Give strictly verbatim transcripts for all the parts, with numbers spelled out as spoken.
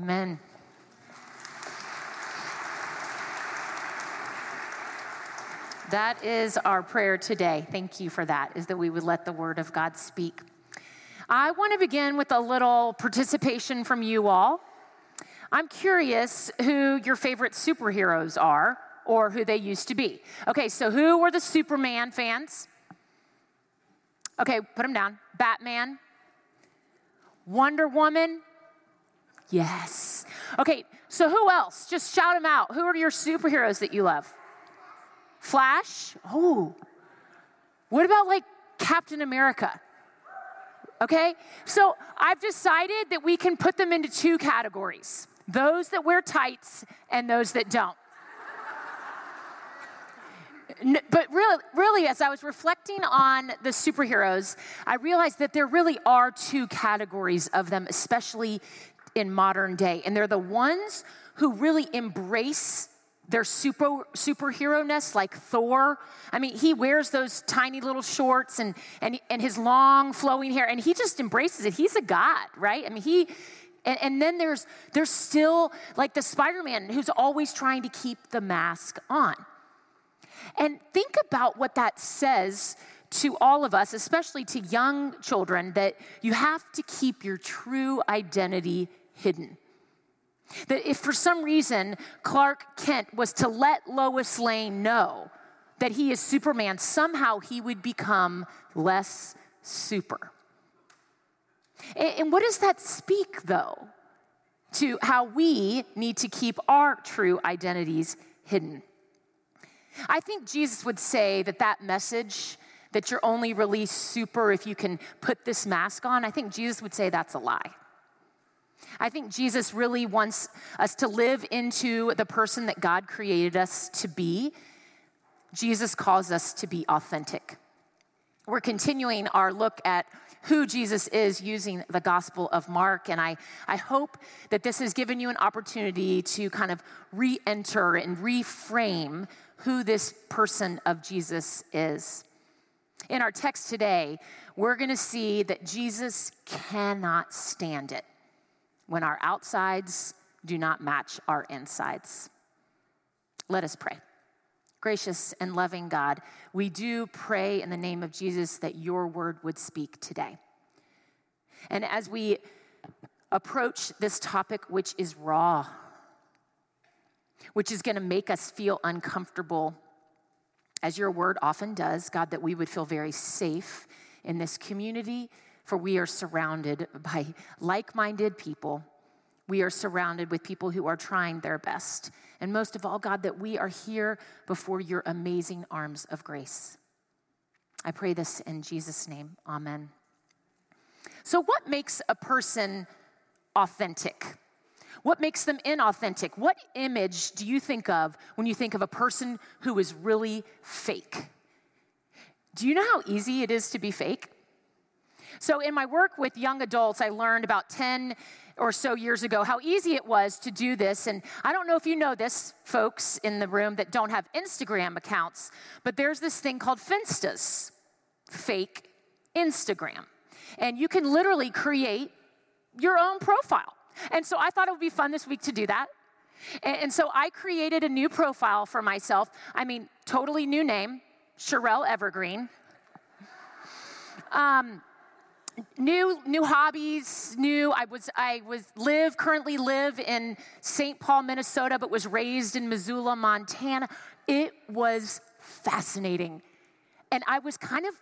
Amen. That is our prayer today. Thank you for that, is that we would let the word of God speak. I want to begin with a little participation from you all. I'm curious who your favorite superheroes are or who they used to be. Okay, so who were the Superman fans? Okay, put them down. Batman? Wonder Woman? Yes. Okay, so who else? Just shout them out. Who are your superheroes that you love? Flash? Oh. What about like Captain America? Okay, so I've decided that we can put them into two categories. Those that wear tights and those that don't. But really, really, as I was reflecting on the superheroes, I realized that there really are two categories of them, especially in modern day. And they're the ones who really embrace their super superhero-ness, like Thor. I mean, he wears those tiny little shorts and and and his long flowing hair, and he just embraces it. He's a god, right? I mean, he. And, and then there's there's still like the Spider-Man who's always trying to keep the mask on. And think about what that says to all of us, especially to young children, that you have to keep your true identity hidden. That if for some reason Clark Kent was to let Lois Lane know that he is Superman, somehow he would become less super. And, and what does that speak, though, to how we need to keep our true identities hidden? I think Jesus would say that that message, that you're only really super if you can put this mask on, I think Jesus would say that's a lie. I think Jesus really wants us to live into the person that God created us to be. Jesus calls us to be authentic. We're continuing our look at who Jesus is using the Gospel of Mark, and I, I hope that this has given you an opportunity to kind of re-enter and reframe who this person of Jesus is. In our text today, we're going to see that Jesus cannot stand it when our outsides do not match our insides. Let us pray. Gracious and loving God, we do pray in the name of Jesus that your word would speak today. And as we approach this topic, which is raw, which is going to make us feel uncomfortable, as your word often does, God, that we would feel very safe in this community, for we are surrounded by like-minded people. We are surrounded with people who are trying their best. And most of all, God, that we are here before your amazing arms of grace. I pray this in Jesus' name. Amen. So what makes a person authentic? What makes them inauthentic? What image do you think of when you think of a person who is really fake? Do you know how easy it is to be fake? So in my work with young adults, I learned about ten or so years ago how easy it was to do this. And I don't know if you know this, folks in the room that don't have Instagram accounts, but there's this thing called Finstas, fake Instagram. And you can literally create your own profile. And so I thought it would be fun this week to do that. And, and so I created a new profile for myself. I mean, totally new name, Sherelle Evergreen. Um... New new hobbies, new, I was, I was live, currently live in Saint Paul, Minnesota, but was raised in Missoula, Montana. It was fascinating. And I was kind of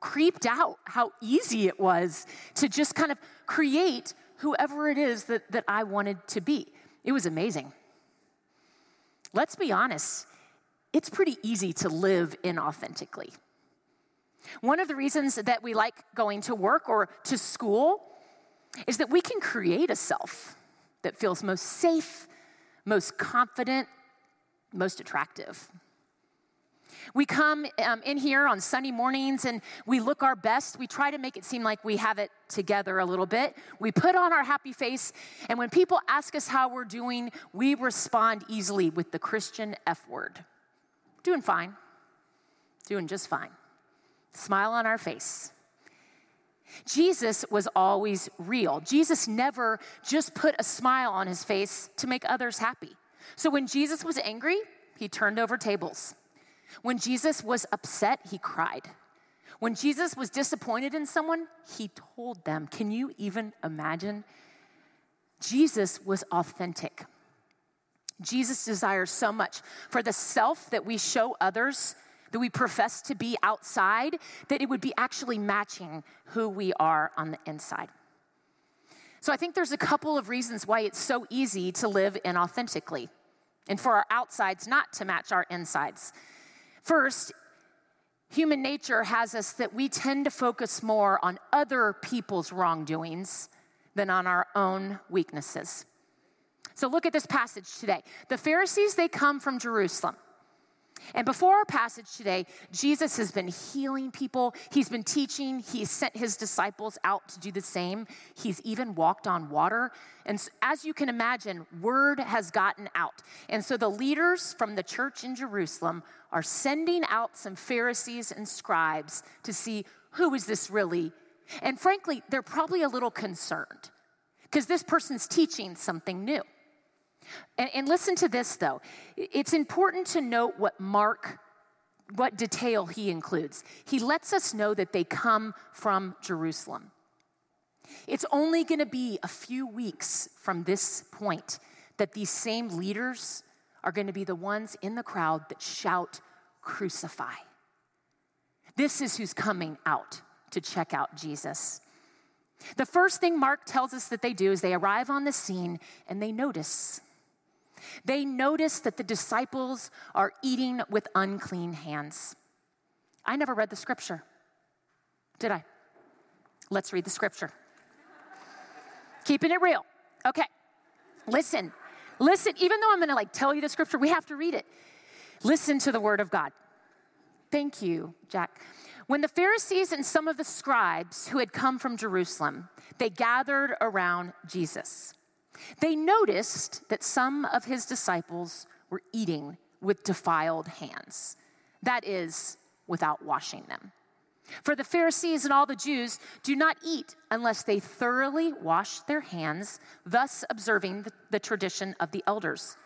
creeped out how easy it was to just kind of create whoever it is that, that I wanted to be. It was amazing. Let's be honest, it's pretty easy to live inauthentically. One of the reasons that we like going to work or to school is that we can create a self that feels most safe, most confident, most attractive. We come um, in here on Sunday mornings and we look our best. We try to make it seem like we have it together a little bit. We put on our happy face, and when people ask us how we're doing, we respond easily with the Christian F word. Doing fine. Doing just fine. Smile on our face. Jesus was always real. Jesus never just put a smile on his face to make others happy. So when Jesus was angry, he turned over tables. When Jesus was upset, he cried. When Jesus was disappointed in someone, he told them. Can you even imagine? Jesus was authentic. Jesus desires so much for the self that we show others, that we profess to be outside, that it would be actually matching who we are on the inside. So I think there's a couple of reasons why it's so easy to live inauthentically and for our outsides not to match our insides. First, human nature has us that we tend to focus more on other people's wrongdoings than on our own weaknesses. So look at this passage today. The Pharisees, they come from Jerusalem. And before our passage today, Jesus has been healing people. He's been teaching. He sent his disciples out to do the same. He's even walked on water. And as you can imagine, word has gotten out. And so the leaders from the church in Jerusalem are sending out some Pharisees and scribes to see who is this really. And frankly, they're probably a little concerned because this person's teaching something new. And, and listen to this, though. It's important to note what Mark, what detail he includes. He lets us know that they come from Jerusalem. It's only going to be a few weeks from this point that these same leaders are going to be the ones in the crowd that shout, "Crucify." This is who's coming out to check out Jesus. The first thing Mark tells us that they do is they arrive on the scene and they notice. They notice that the disciples are eating with unclean hands. I never read the scripture, did I? Let's read the scripture. Keeping it real. Okay, listen, listen, even though I'm gonna like tell you the scripture, we have to read it. Listen to the word of God. Thank you, Jack. When the Pharisees and some of the scribes who had come from Jerusalem, they gathered around Jesus. They noticed that some of his disciples were eating with defiled hands. That is, without washing them. For the Pharisees and all the Jews do not eat unless they thoroughly wash their hands, thus observing the, the tradition of the elders.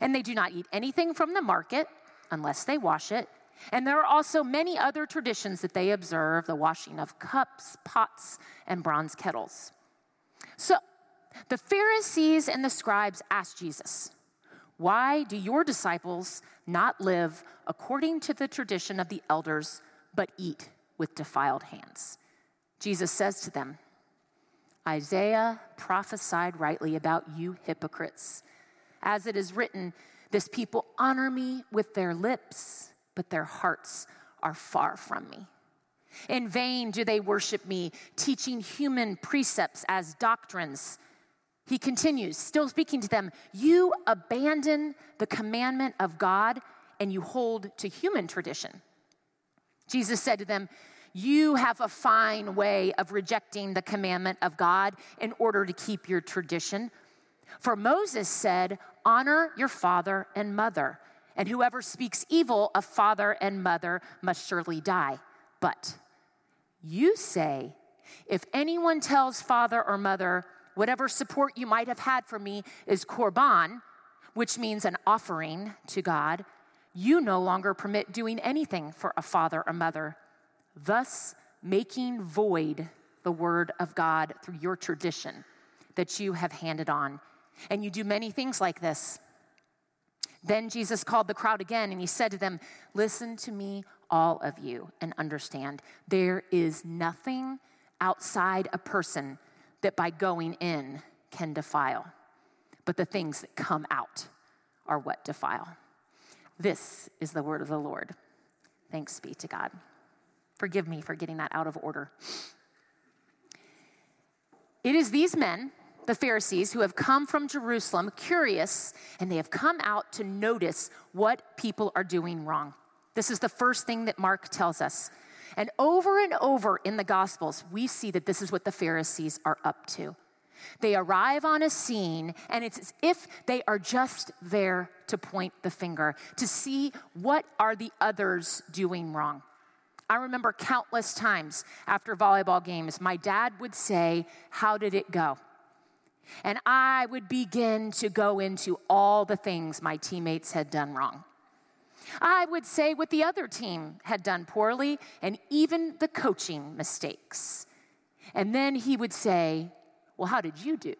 And they do not eat anything from the market unless they wash it. And there are also many other traditions that they observe, the washing of cups, pots, and bronze kettles. So the Pharisees and the scribes asked Jesus, "Why do your disciples not live according to the tradition of the elders, but eat with defiled hands?" Jesus says to them, "Isaiah prophesied rightly about you hypocrites. As it is written, this people honor me with their lips, but their hearts are far from me. In vain do they worship me, teaching human precepts as doctrines." He continues, still speaking to them, "You abandon the commandment of God and you hold to human tradition." Jesus said to them, "You have a fine way of rejecting the commandment of God in order to keep your tradition. For Moses said, 'Honor your father and mother,' and whoever speaks evil of father and mother must surely die. But you say, 'If anyone tells father or mother, whatever support you might have had for me is korban,' which means an offering to God, you no longer permit doing anything for a father or mother, thus making void the word of God through your tradition that you have handed on. And you do many things like this." Then Jesus called the crowd again, and he said to them, "Listen to me, all of you, and understand, there is nothing outside a person that by going in can defile, but the things that come out are what defile." This is the word of the Lord. Thanks be to God. Forgive me for getting that out of order. It is these men, the Pharisees, who have come from Jerusalem curious, and they have come out to notice what people are doing wrong. This is the first thing that Mark tells us. And over and over in the Gospels, we see that this is what the Pharisees are up to. They arrive on a scene, and it's as if they are just there to point the finger, to see what are the others doing wrong. I remember countless times after volleyball games, my dad would say, "How did it go?" And I would begin to go into all the things my teammates had done wrong. I would say what the other team had done poorly and even the coaching mistakes. And then he would say, "Well, how did you do?"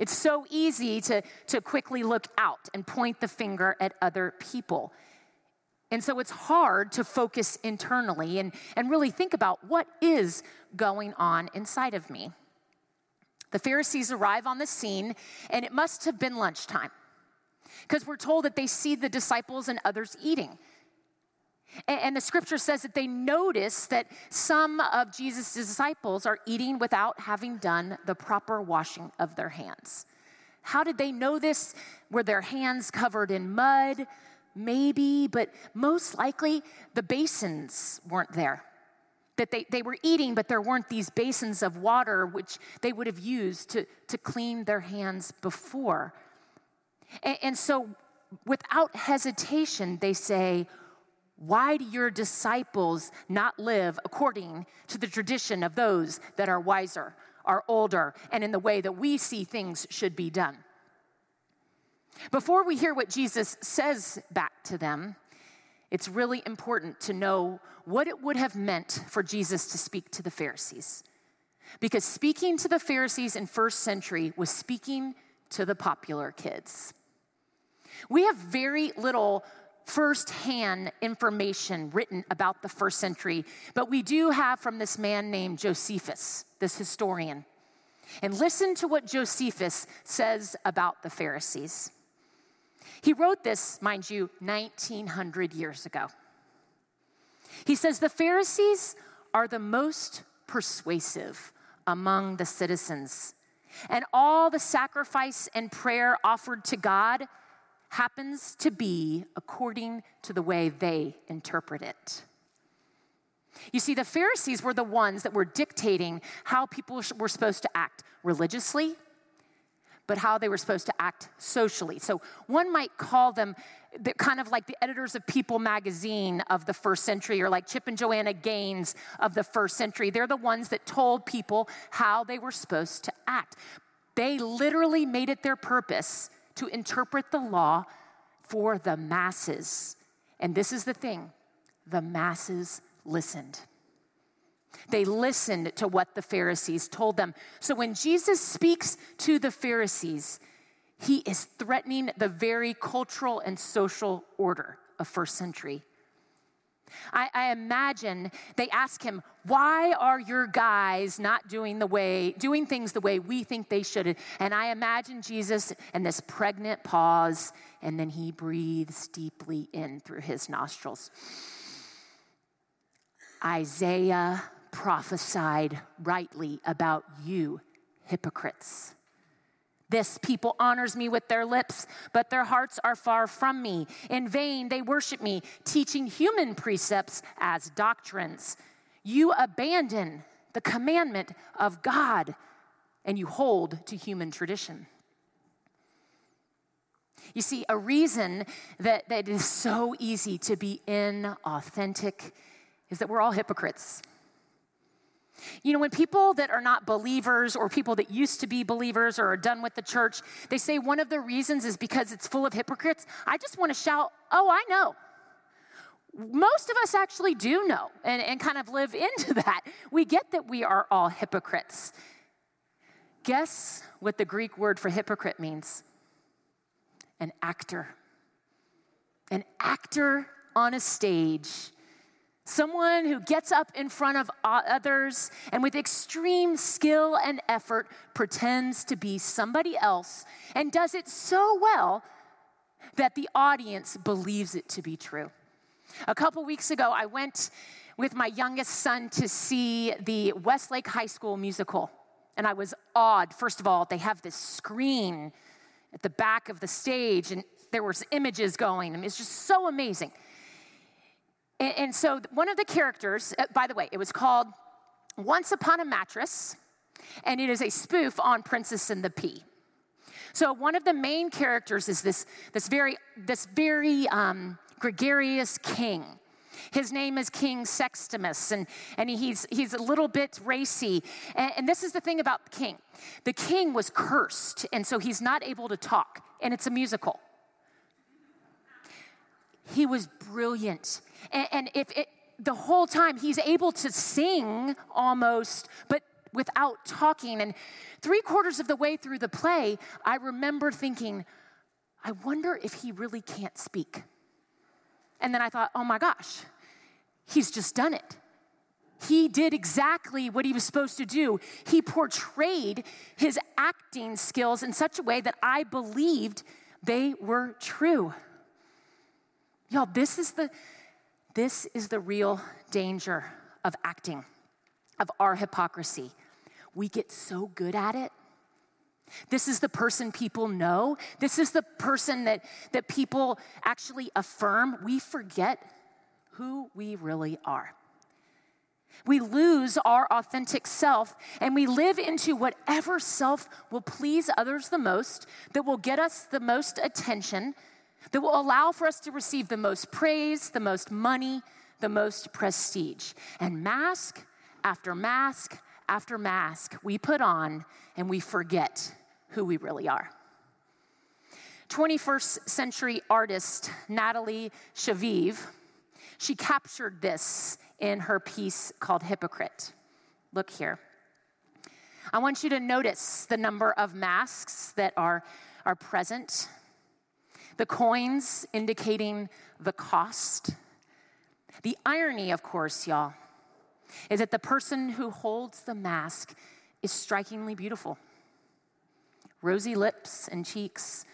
It's so easy to, to quickly look out and point the finger at other people. And so it's hard to focus internally and, and really think about what is going on inside of me. The Pharisees arrive on the scene, and it must have been lunchtime, because we're told that they see the disciples and others eating. And, and the scripture says that they notice that some of Jesus' disciples are eating without having done the proper washing of their hands. How did they know this? Were their hands covered in mud? Maybe, but most likely the basins weren't there. That they, they were eating, but there weren't these basins of water which they would have used to, to clean their hands before. And, and so without hesitation, they say, "Why do your disciples not live according to the tradition of those that are wiser, are older, and in the way that we see things should be done?" Before we hear what Jesus says back to them, it's really important to know what it would have meant for Jesus to speak to the Pharisees. Because speaking to the Pharisees in first century was speaking to the popular kids. We have very little firsthand information written about the first century, but we do have from this man named Josephus, this historian. And listen to what Josephus says about the Pharisees. He wrote this, mind you, nineteen hundred years ago. He says, "The Pharisees are the most persuasive among the citizens, and all the sacrifice and prayer offered to God happens to be according to the way they interpret it." You see, the Pharisees were the ones that were dictating how people were supposed to act religiously, but how they were supposed to act socially. So one might call them the, kind of like the editors of People magazine of the first century, or like Chip and Joanna Gaines of the first century. They're the ones that told people how they were supposed to act. They literally made it their purpose to interpret the law for the masses. And this is the thing, the masses listened. They listened to what the Pharisees told them. So when Jesus speaks to the Pharisees, he is threatening the very cultural and social order of first century. I, I imagine they ask him, "Why are your guys not doing the way, doing things the way we think they should?" And I imagine Jesus in this pregnant pause, and then he breathes deeply in through his nostrils. "Isaiah prophesied rightly about you, hypocrites. This people honors me with their lips, but their hearts are far from me. In vain they worship me, teaching human precepts as doctrines. You abandon the commandment of God, and you hold to human tradition." You see, a reason that, that it is so easy to be inauthentic is that we're all hypocrites. You know, when people that are not believers or people that used to be believers or are done with the church, they say one of the reasons is because it's full of hypocrites. I just want to shout, "Oh, I know." Most of us actually do know and, and kind of live into that. We get that we are all hypocrites. Guess what the Greek word for hypocrite means? An actor. An actor on a stage. Someone who gets up in front of others and with extreme skill and effort pretends to be somebody else and does it so well that the audience believes it to be true. A couple weeks ago, I went with my youngest son to see the Westlake High School musical, and I was awed. First of all, they have this screen at the back of the stage, and there were images going. I mean, it's just so amazing. And so one of the characters, by the way, it was called Once Upon a Mattress, and it is a spoof on Princess and the Pea. So one of the main characters is this, this very, this very um, gregarious king. His name is King Sextimus, and, and he's, he's a little bit racy. And, and this is the thing about the king. The king was cursed, and so he's not able to talk, and it's a musical. He was brilliant, and, and if it, the whole time he's able to sing almost, but without talking. And three quarters of the way through the play, I remember thinking, I wonder if he really can't speak. And then I thought, oh my gosh, he's just done it. He did exactly what he was supposed to do. He portrayed his acting skills in such a way that I believed they were true. Y'all, this is the this is the real danger of acting, of our hypocrisy. We get so good at it. This is the person people know. This is the person that, that people actually affirm. We forget who we really are. We lose our authentic self, and we live into whatever self will please others the most, that will get us the most attention, that will allow for us to receive the most praise, the most money, the most prestige. And mask after mask after mask we put on, and we forget who we really are. twenty-first century artist Natalie Shaviv, she captured this in her piece called Hypocrite. Look here. I want you to notice the number of masks that are, are present. The coins indicating the cost. The irony, of course, y'all, is that the person who holds the mask is strikingly beautiful. Rosy lips and cheeks,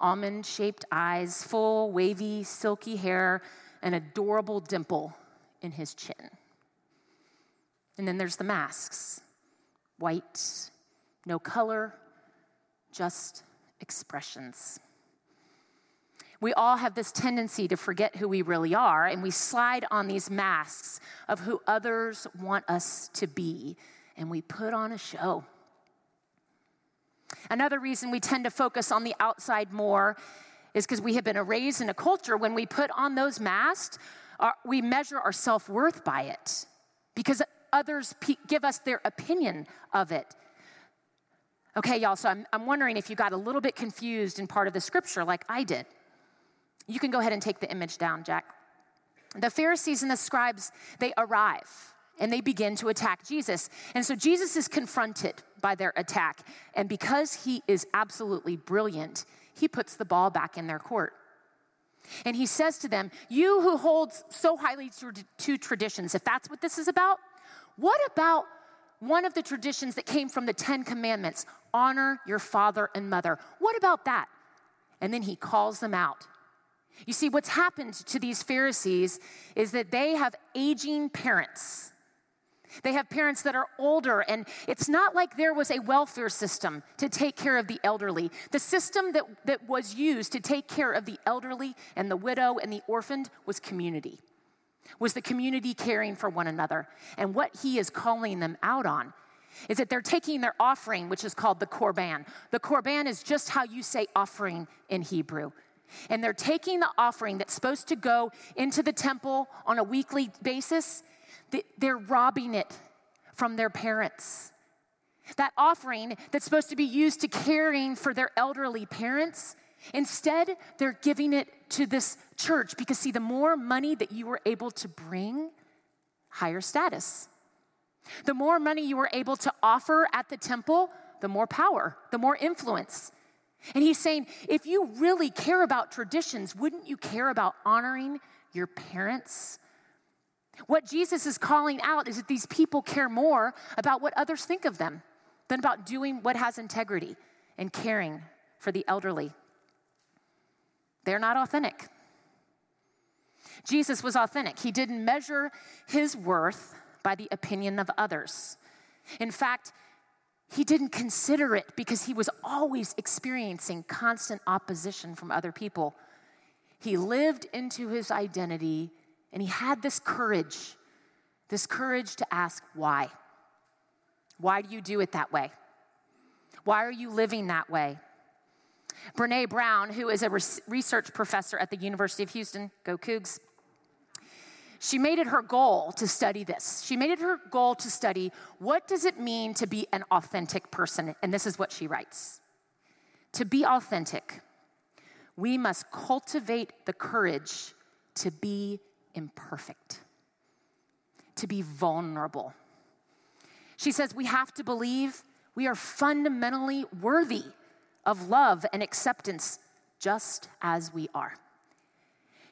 almond-shaped eyes, full, wavy, silky hair, an adorable dimple in his chin. And then there's the masks. White, no color, just expressions. We all have this tendency to forget who we really are, and we slide on these masks of who others want us to be, and we put on a show. Another reason we tend to focus on the outside more is because we have been raised in a culture when we put on those masks, our, we measure our self-worth by it because others pe- give us their opinion of it. Okay, y'all, so I'm, I'm wondering if you got a little bit confused in part of the scripture like I did. You can go ahead and take the image down, Jack. The Pharisees and the scribes, they arrive, and they begin to attack Jesus. And so Jesus is confronted by their attack. And because he is absolutely brilliant, he puts the ball back in their court. And he says to them, you who hold so highly to traditions, if that's what this is about, what about one of the traditions that came from the Ten Commandments? Honor your father and mother. What about that? And then he calls them out. You see, what's happened to these Pharisees is that they have aging parents. They have parents that are older, and it's not like there was a welfare system to take care of the elderly. The system that, that was used to take care of the elderly and the widow and the orphaned was community, was the community caring for one another. And what he is calling them out on is that they're taking their offering, which is called the korban. The korban is just how you say offering in Hebrew. And they're taking the offering that's supposed to go into the temple on a weekly basis, they're robbing it from their parents. That offering that's supposed to be used to caring for their elderly parents, instead they're giving it to this church because, see, the more money that you were able to bring, higher status. The more money you were able to offer at the temple, the more power, the more influence. And he's saying, if you really care about traditions, wouldn't you care about honoring your parents? What Jesus is calling out is that these people care more about what others think of them than about doing what has integrity and caring for the elderly. They're not authentic. Jesus was authentic. He didn't measure his worth by the opinion of others. In fact, he didn't consider it because he was always experiencing constant opposition from other people. He lived into his identity, and he had this courage, this courage to ask why. Why do you do it that way? Why are you living that way? Brene Brown, who is a research professor at the University of Houston, go Cougs, she made it her goal to study this. She made it her goal to study, what does it mean to be an authentic person? And this is what she writes. To be authentic, we must cultivate the courage to be imperfect, to be vulnerable. She says we have to believe we are fundamentally worthy of love and acceptance just as we are.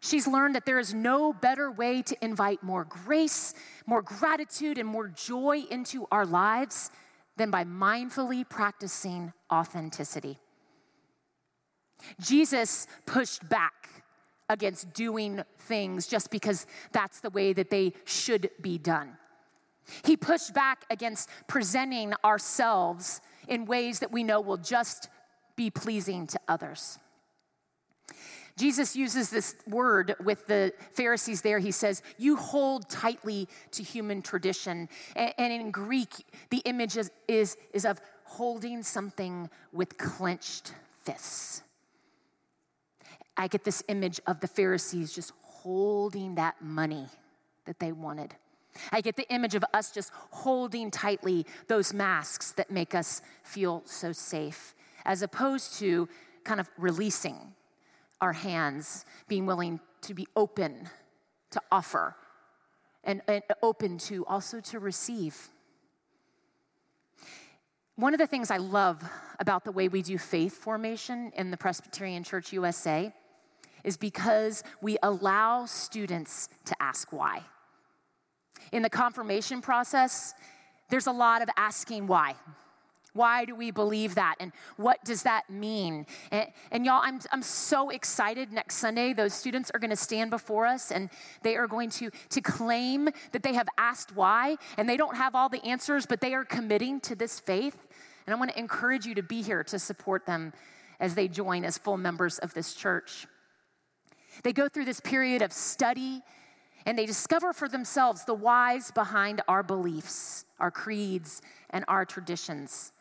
She's learned that there is no better way to invite more grace, more gratitude, and more joy into our lives than by mindfully practicing authenticity. Jesus pushed back against doing things just because that's the way that they should be done. He pushed back against presenting ourselves in ways that we know will just be pleasing to others. Jesus uses this word with the Pharisees there. He says, you hold tightly to human tradition. And in Greek, the image is, is, is of holding something with clenched fists. I get this image of the Pharisees just holding that money that they wanted. I get the image of us just holding tightly those masks that make us feel so safe, as opposed to kind of releasing our hands, being willing to be open to offer and, and open to also to receive. One of the things I love about the way we do faith formation in the Presbyterian Church U S A is because we allow students to ask why. In the confirmation process, there's a lot of asking why. Why do we believe that? And what does that mean? And, and y'all, I'm, I'm so excited. Next Sunday, those students are going to stand before us, and they are going to, to claim that they have asked why, and they don't have all the answers, but they are committing to this faith. And I want to encourage you to be here to support them as they join as full members of this church. They go through this period of study, and they discover for themselves the whys behind our beliefs, our creeds, and our traditions.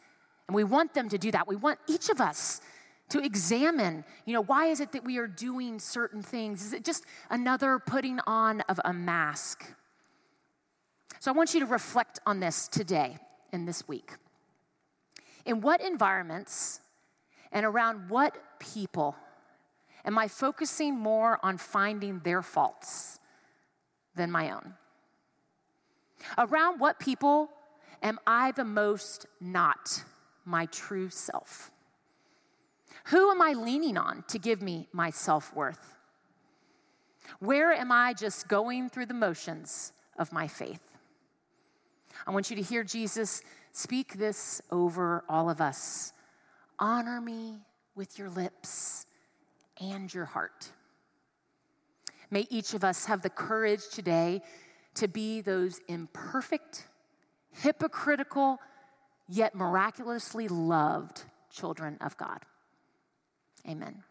And we want them to do that. We want each of us to examine, you know, why is it that we are doing certain things? Is it just another putting on of a mask? So I want you to reflect on this today and this week. In what environments and around what people am I focusing more on finding their faults than my own? Around what people am I the most not my true self? Who am I leaning on to give me my self-worth? Where am I just going through the motions of my faith? I want you to hear Jesus speak this over all of us. Honor me with your lips and your heart. May each of us have the courage today to be those imperfect, hypocritical, yet miraculously loved children of God. Amen.